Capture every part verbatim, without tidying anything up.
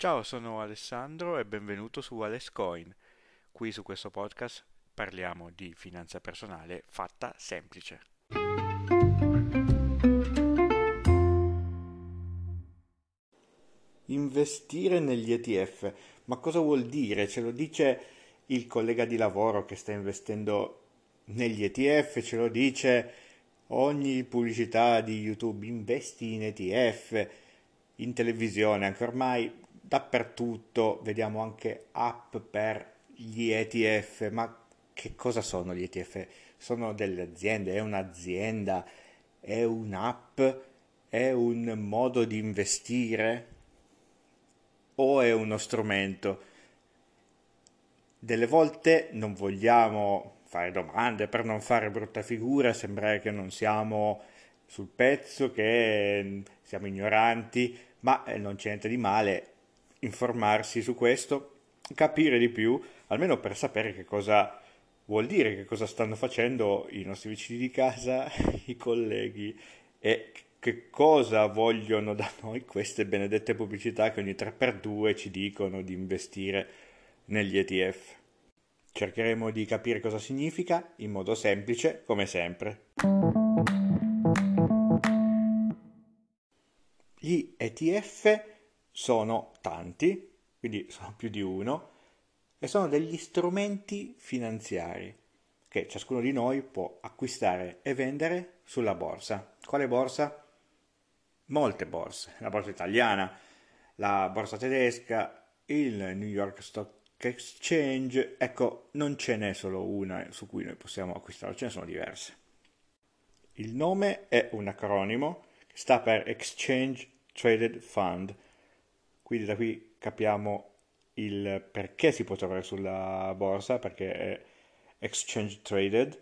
Ciao, sono Alessandro e benvenuto su AlessCoin. Qui su questo podcast parliamo di finanza personale fatta semplice. Investire negli E T F. Ma cosa vuol dire? Ce lo dice il collega di lavoro che sta investendo negli E T F, ce lo dice ogni pubblicità di YouTube, investi in E T F, in televisione, anche ormai dappertutto vediamo anche app per gli E T F. Ma che cosa sono gli E T F? Sono delle aziende, è un'azienda, è un'app, è un modo di investire o è uno strumento? Delle volte non vogliamo fare domande per non fare brutta figura, sembrare che non siamo sul pezzo, che siamo ignoranti, ma non c'è niente di male informarsi su questo, capire di più, almeno per sapere che cosa vuol dire, che cosa stanno facendo i nostri vicini di casa, i colleghi, e che cosa vogliono da noi queste benedette pubblicità che ogni tre per due ci dicono di investire negli E T F. Cercheremo di capire cosa significa in modo semplice, come sempre. Gli E T F sono tanti, quindi sono più di uno, e sono degli strumenti finanziari che ciascuno di noi può acquistare e vendere sulla borsa. Quale borsa? Molte borse. La borsa italiana, la borsa tedesca, il New York Stock Exchange. Ecco, non ce n'è solo una su cui noi possiamo acquistare, ce ne sono diverse. Il nome è un acronimo che sta per Exchange Traded Fund. Quindi da qui capiamo il perché si può trovare sulla borsa, perché è exchange traded,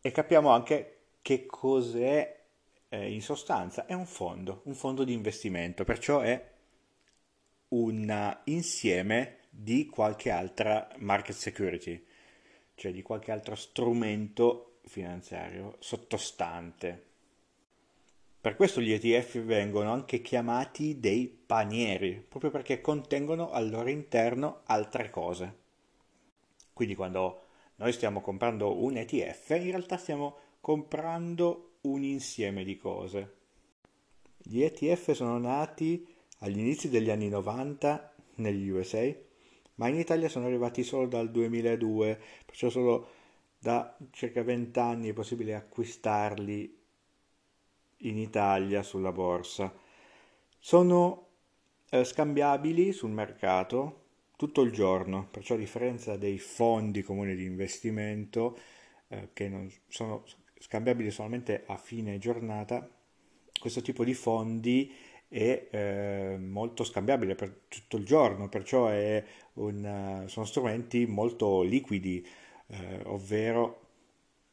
e capiamo anche che cos'è eh, in sostanza. È un fondo, un fondo di investimento, perciò è un insieme di qualche altra market security, cioè di qualche altro strumento finanziario sottostante. Per questo gli E T F vengono anche chiamati dei panieri, proprio perché contengono al loro interno altre cose. Quindi quando noi stiamo comprando un E T F, in realtà stiamo comprando un insieme di cose. Gli E T F sono nati agli inizi degli anni novanta negli U S A, ma in Italia sono arrivati solo dal duemiladue, perciò solo da circa venti anni è possibile acquistarli in Italia sulla borsa. Sono eh, scambiabili sul mercato tutto il giorno, perciò a differenza dei fondi comuni di investimento eh, che non sono scambiabili solamente a fine giornata, questo tipo di fondi è eh, molto scambiabile per tutto il giorno, perciò è un, sono strumenti molto liquidi, eh, ovvero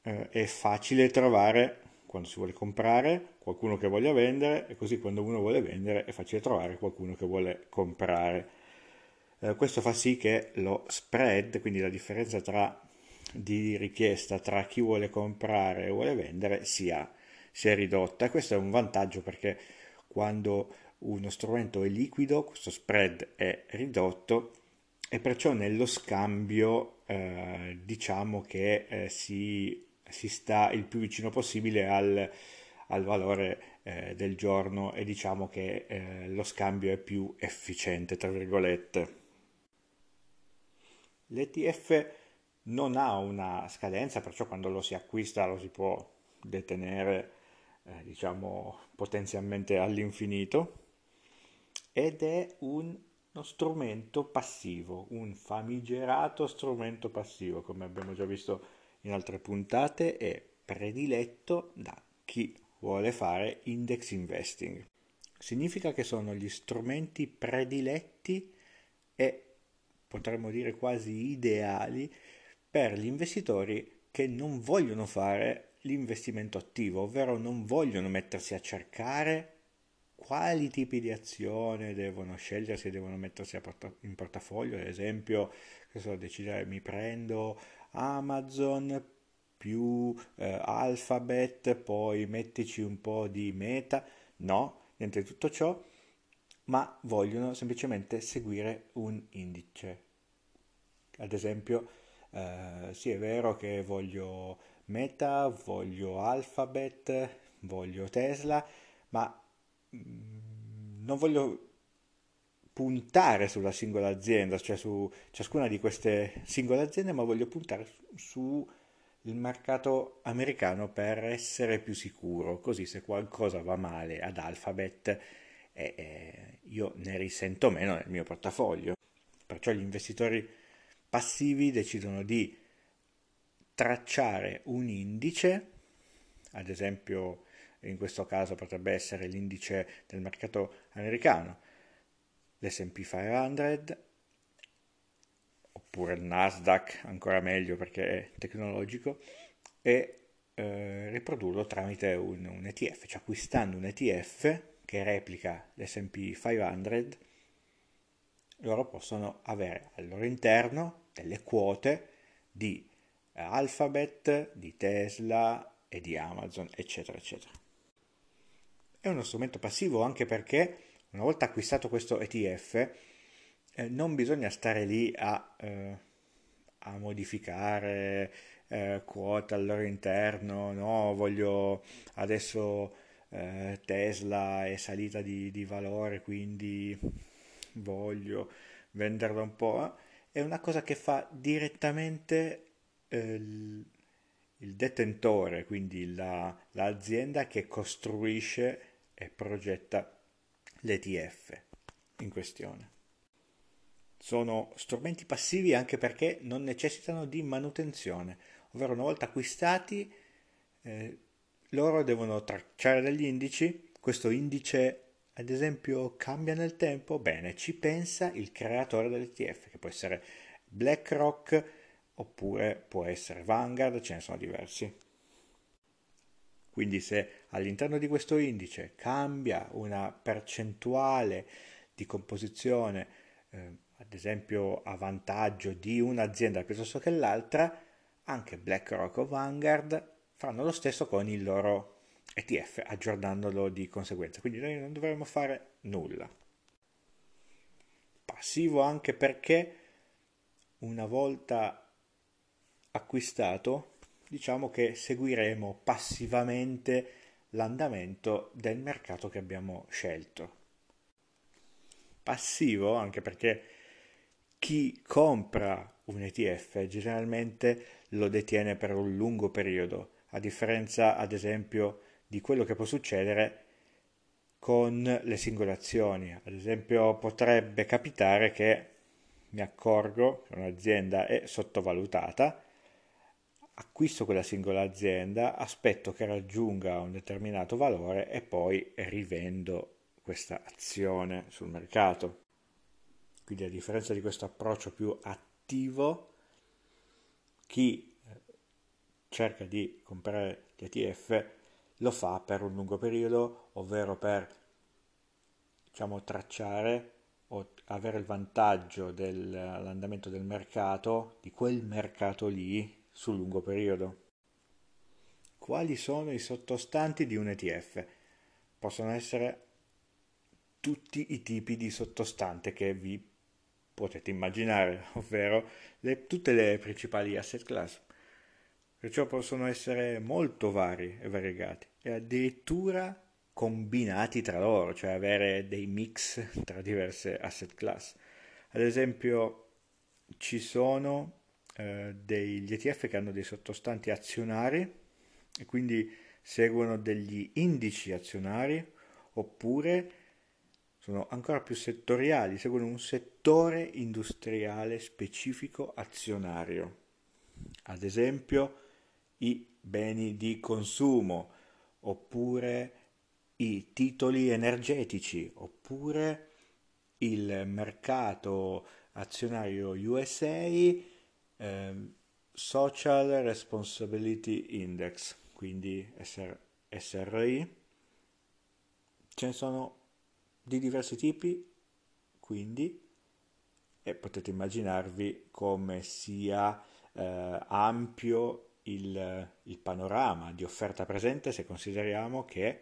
eh, è facile trovare quando si vuole comprare qualcuno che voglia vendere, e così quando uno vuole vendere è facile trovare qualcuno che vuole comprare. Eh, questo fa sì che lo spread, quindi la differenza tra, di richiesta tra chi vuole comprare e vuole vendere, sia, sia ridotta. Questo è un vantaggio, perché quando uno strumento è liquido questo spread è ridotto, e perciò nello scambio eh, diciamo che eh, si si sta il più vicino possibile al, al valore eh, del giorno, e diciamo che eh, lo scambio è più efficiente, tra virgolette. L'E T F non ha una scadenza, perciò quando lo si acquista lo si può detenere eh, diciamo potenzialmente all'infinito, ed è un, uno strumento passivo, un famigerato strumento passivo, come abbiamo già visto in altre puntate. È prediletto da chi vuole fare index investing. Significa che sono gli strumenti prediletti e potremmo dire quasi ideali per gli investitori che non vogliono fare l'investimento attivo, ovvero non vogliono mettersi a cercare quali tipi di azione devono scegliere, se devono mettersi a porta- in portafoglio, ad esempio, che so, decidere mi prendo Amazon più eh, Alphabet, poi mettici un po' di Meta. No, niente di tutto ciò. ma vogliono semplicemente seguire un indice. Ad esempio, eh, sì, è vero che voglio Meta, voglio Alphabet, voglio Tesla, ma non voglio puntare sulla singola azienda, cioè su ciascuna di queste singole aziende, ma voglio puntare sul mercato americano per essere più sicuro, così se qualcosa va male ad Alphabet eh, eh, io ne risento meno nel mio portafoglio. Perciò gli investitori passivi decidono di tracciare un indice, ad esempio in questo caso potrebbe essere l'indice del mercato americano, l'esse e pi cinquecento, oppure il Nasdaq, ancora meglio perché è tecnologico, e eh, riprodurlo tramite un, un E T F, cioè acquistando un E T F che replica l'esse e pi cinquecento, loro possono avere al loro interno delle quote di Alphabet, di Tesla e di Amazon, eccetera, eccetera. È uno strumento passivo anche perché una volta acquistato questo E T F eh, non bisogna stare lì a, eh, a modificare eh, quota al loro interno, no, voglio adesso eh, Tesla è salita di, di valore, quindi voglio venderla un po'. È una cosa che fa direttamente eh, il detentore, quindi la, l'azienda che costruisce e progetta l'E T F in questione. Sono strumenti passivi anche perché non necessitano di manutenzione, ovvero una volta acquistati eh, loro devono tracciare degli indici, questo indice ad esempio cambia nel tempo, bene, ci pensa il creatore dell'E T F che può essere BlackRock oppure può essere Vanguard, ce ne sono diversi. Quindi se all'interno di questo indice cambia una percentuale di composizione, eh, ad esempio a vantaggio di un'azienda piuttosto che l'altra, anche BlackRock o Vanguard faranno lo stesso con il loro E T F, aggiornandolo di conseguenza. Quindi noi non dovremmo fare nulla. Passivo anche perché una volta acquistato, diciamo che seguiremo passivamente l'andamento del mercato che abbiamo scelto. Passivo anche perché chi compra un E T F generalmente lo detiene per un lungo periodo, a differenza ad esempio di quello che può succedere con le singole azioni. Ad esempio potrebbe capitare che mi accorgo che un'azienda è sottovalutata, acquisto quella singola azienda, aspetto che raggiunga un determinato valore e poi rivendo questa azione sul mercato. Quindi a differenza di questo approccio più attivo, chi cerca di comprare l'E T F lo fa per un lungo periodo, ovvero per, diciamo, tracciare o avere il vantaggio dell'andamento del mercato, di quel mercato lì, sul lungo periodo. Quali sono i sottostanti di un E T F? Possono essere tutti i tipi di sottostante che vi potete immaginare, ovvero le, tutte le principali asset class. Perciò possono essere molto vari e variegati e addirittura combinati tra loro, cioè avere dei mix tra diverse asset class. Ad esempio ci sono degli E T F che hanno dei sottostanti azionari e quindi seguono degli indici azionari, oppure sono ancora più settoriali, seguono un settore industriale specifico azionario, ad esempio i beni di consumo, oppure i titoli energetici, oppure il mercato azionario U S A, Social Responsibility Index, quindi S R I, ce ne sono di diversi tipi, quindi e potete immaginarvi come sia eh, ampio il, il panorama di offerta presente se consideriamo che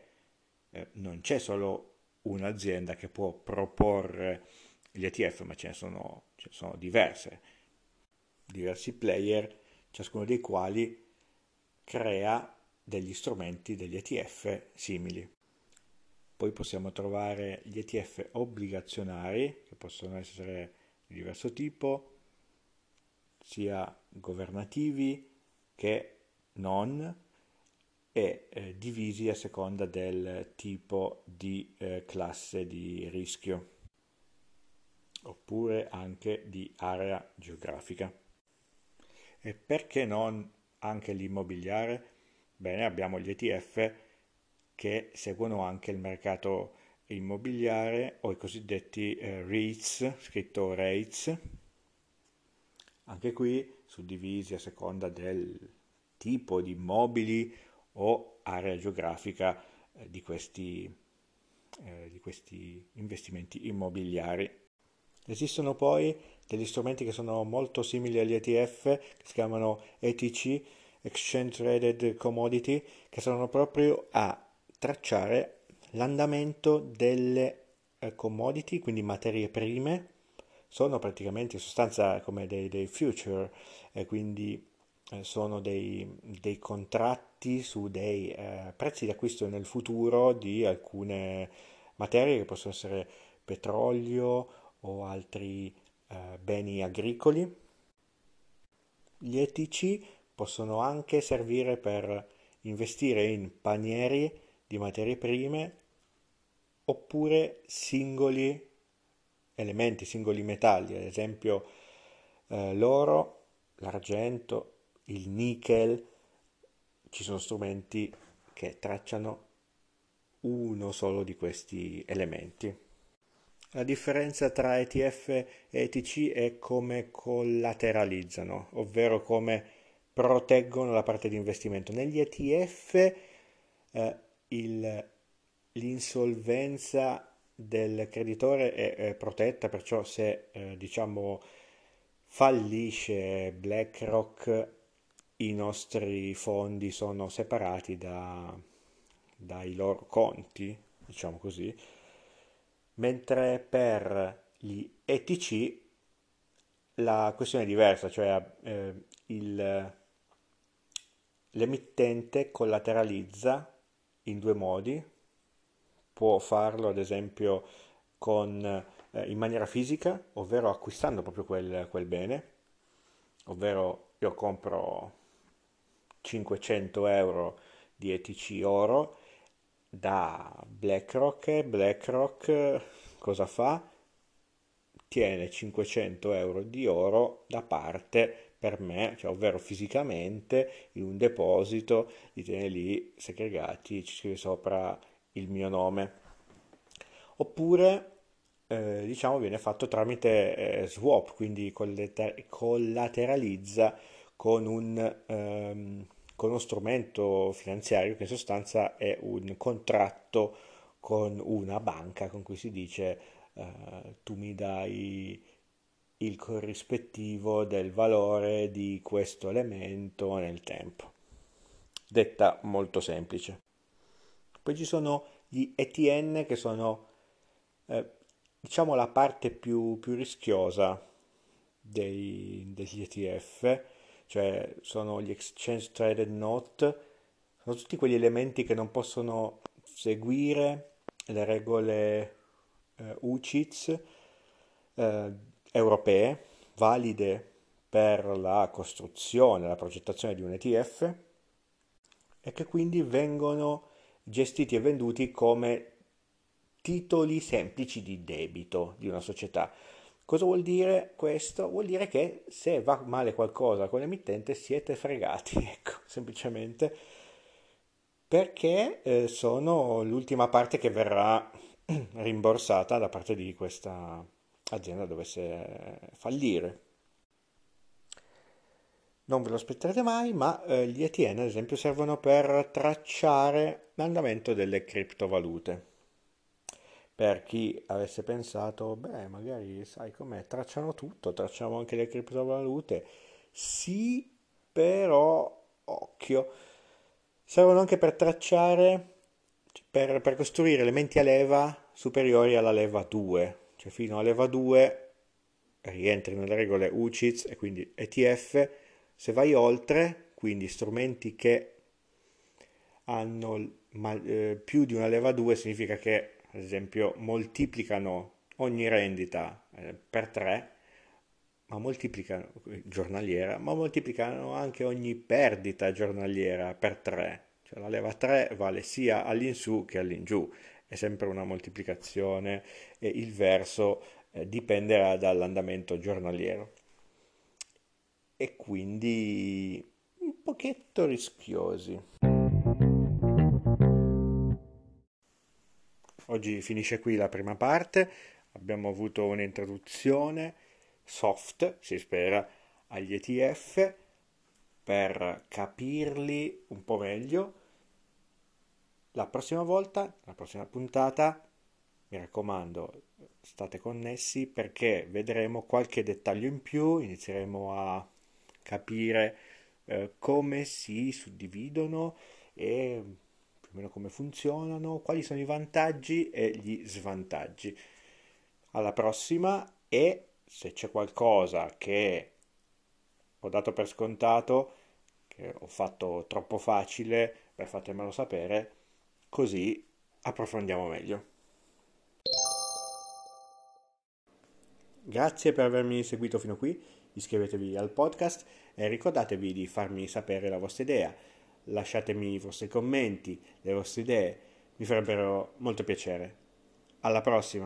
eh, non c'è solo un'azienda che può proporre gli E T F, ma ce ne sono, ce ne sono diverse, diversi player, ciascuno dei quali crea degli strumenti, degli E T F simili. Poi possiamo trovare gli E T F obbligazionari, che possono essere di diverso tipo, sia governativi che non, e eh, divisi a seconda del tipo di eh, classe di rischio, oppure anche di area geografica. E perché non anche l'immobiliare? Bene, abbiamo gli E T F che seguono anche il mercato immobiliare, o i cosiddetti eh, REITs, scritto REITs, anche qui suddivisi a seconda del tipo di immobili o area geografica eh, di questi, eh, di questi investimenti immobiliari. Esistono poi degli strumenti che sono molto simili agli E T F, che si chiamano E T C, Exchange Traded Commodity, che servono proprio a tracciare l'andamento delle eh, commodity, quindi materie prime. Sono praticamente in sostanza come dei, dei future, eh, quindi eh, sono dei, dei contratti su dei eh, prezzi di acquisto nel futuro di alcune materie, che possono essere petrolio o altri eh, beni agricoli. Gli E T C possono anche servire per investire in panieri di materie prime, oppure singoli elementi, singoli metalli, ad esempio eh, l'oro, l'argento, il nickel. Ci sono strumenti che tracciano uno solo di questi elementi. La differenza tra E T F e E T C è come collateralizzano, ovvero come proteggono la parte di investimento. Negli E T F eh, il, l'insolvenza del creditore è, è protetta, perciò se eh, diciamo fallisce BlackRock, i nostri fondi sono separati da, dai loro conti, diciamo così, mentre per gli E T C la questione è diversa, cioè eh, il, l'emittente collateralizza in due modi. Può farlo ad esempio con, eh, in maniera fisica, ovvero acquistando proprio quel, quel bene, ovvero io compro cinquecento euro di E T C oro da BlackRock, e BlackRock cosa fa? Tiene cinquecento euro di oro da parte per me, cioè ovvero fisicamente in un deposito, li tiene lì segregati, ci scrive sopra il mio nome. Oppure eh, diciamo viene fatto tramite eh, swap, quindi collateralizza con un ehm, con uno strumento finanziario che in sostanza è un contratto con una banca, con cui si dice eh, tu mi dai il corrispettivo del valore di questo elemento nel tempo. Detta molto semplice. Poi ci sono gli E T N, che sono eh, diciamo la parte più, più rischiosa dei, degli E T F, cioè sono gli Exchange Traded Note, sono tutti quegli elementi che non possono seguire le regole eh, U C I T S eh, europee, valide per la costruzione, la progettazione di un E T F, e che quindi vengono gestiti e venduti come titoli semplici di debito di una società. Cosa vuol dire questo? Vuol dire che se va male qualcosa con l'emittente siete fregati, ecco, semplicemente, perché eh, sono l'ultima parte che verrà rimborsata da parte di questa azienda dovesse fallire. Non ve lo aspetterete mai, ma eh, gli E T N ad esempio servono per tracciare l'andamento delle criptovalute. Per chi avesse pensato, beh, magari sai com'è, tracciano tutto, tracciamo anche le criptovalute. Sì, però, occhio, servono anche per tracciare, per, per costruire elementi a leva superiori alla leva due, cioè fino a leva due rientri nelle regole U C I T S e quindi E T F. Se vai oltre, quindi strumenti che hanno ma, eh, più di una leva due, significa che ad esempio moltiplicano ogni rendita eh, per tre, ma moltiplicano giornaliera, ma moltiplicano anche ogni perdita giornaliera per tre, cioè la leva tre vale sia all'insù che all'ingiù, è sempre una moltiplicazione e il verso eh, dipenderà dall'andamento giornaliero. E quindi un pochetto rischiosi. Oggi finisce qui la prima parte, abbiamo avuto un'introduzione soft, si spera, agli E T F per capirli un po' meglio. La prossima volta, la prossima puntata, mi raccomando, state connessi perché vedremo qualche dettaglio in più, inizieremo a capire eh, come si suddividono e più o meno come funzionano, quali sono i vantaggi e gli svantaggi. Alla prossima e se c'è qualcosa che ho dato per scontato, che ho fatto troppo facile, beh, fatemelo sapere, così approfondiamo meglio. Grazie per avermi seguito fino qui, iscrivetevi al podcast e ricordatevi di farmi sapere la vostra idea, lasciatemi i vostri commenti, le vostre idee, mi farebbero molto piacere. Alla prossima!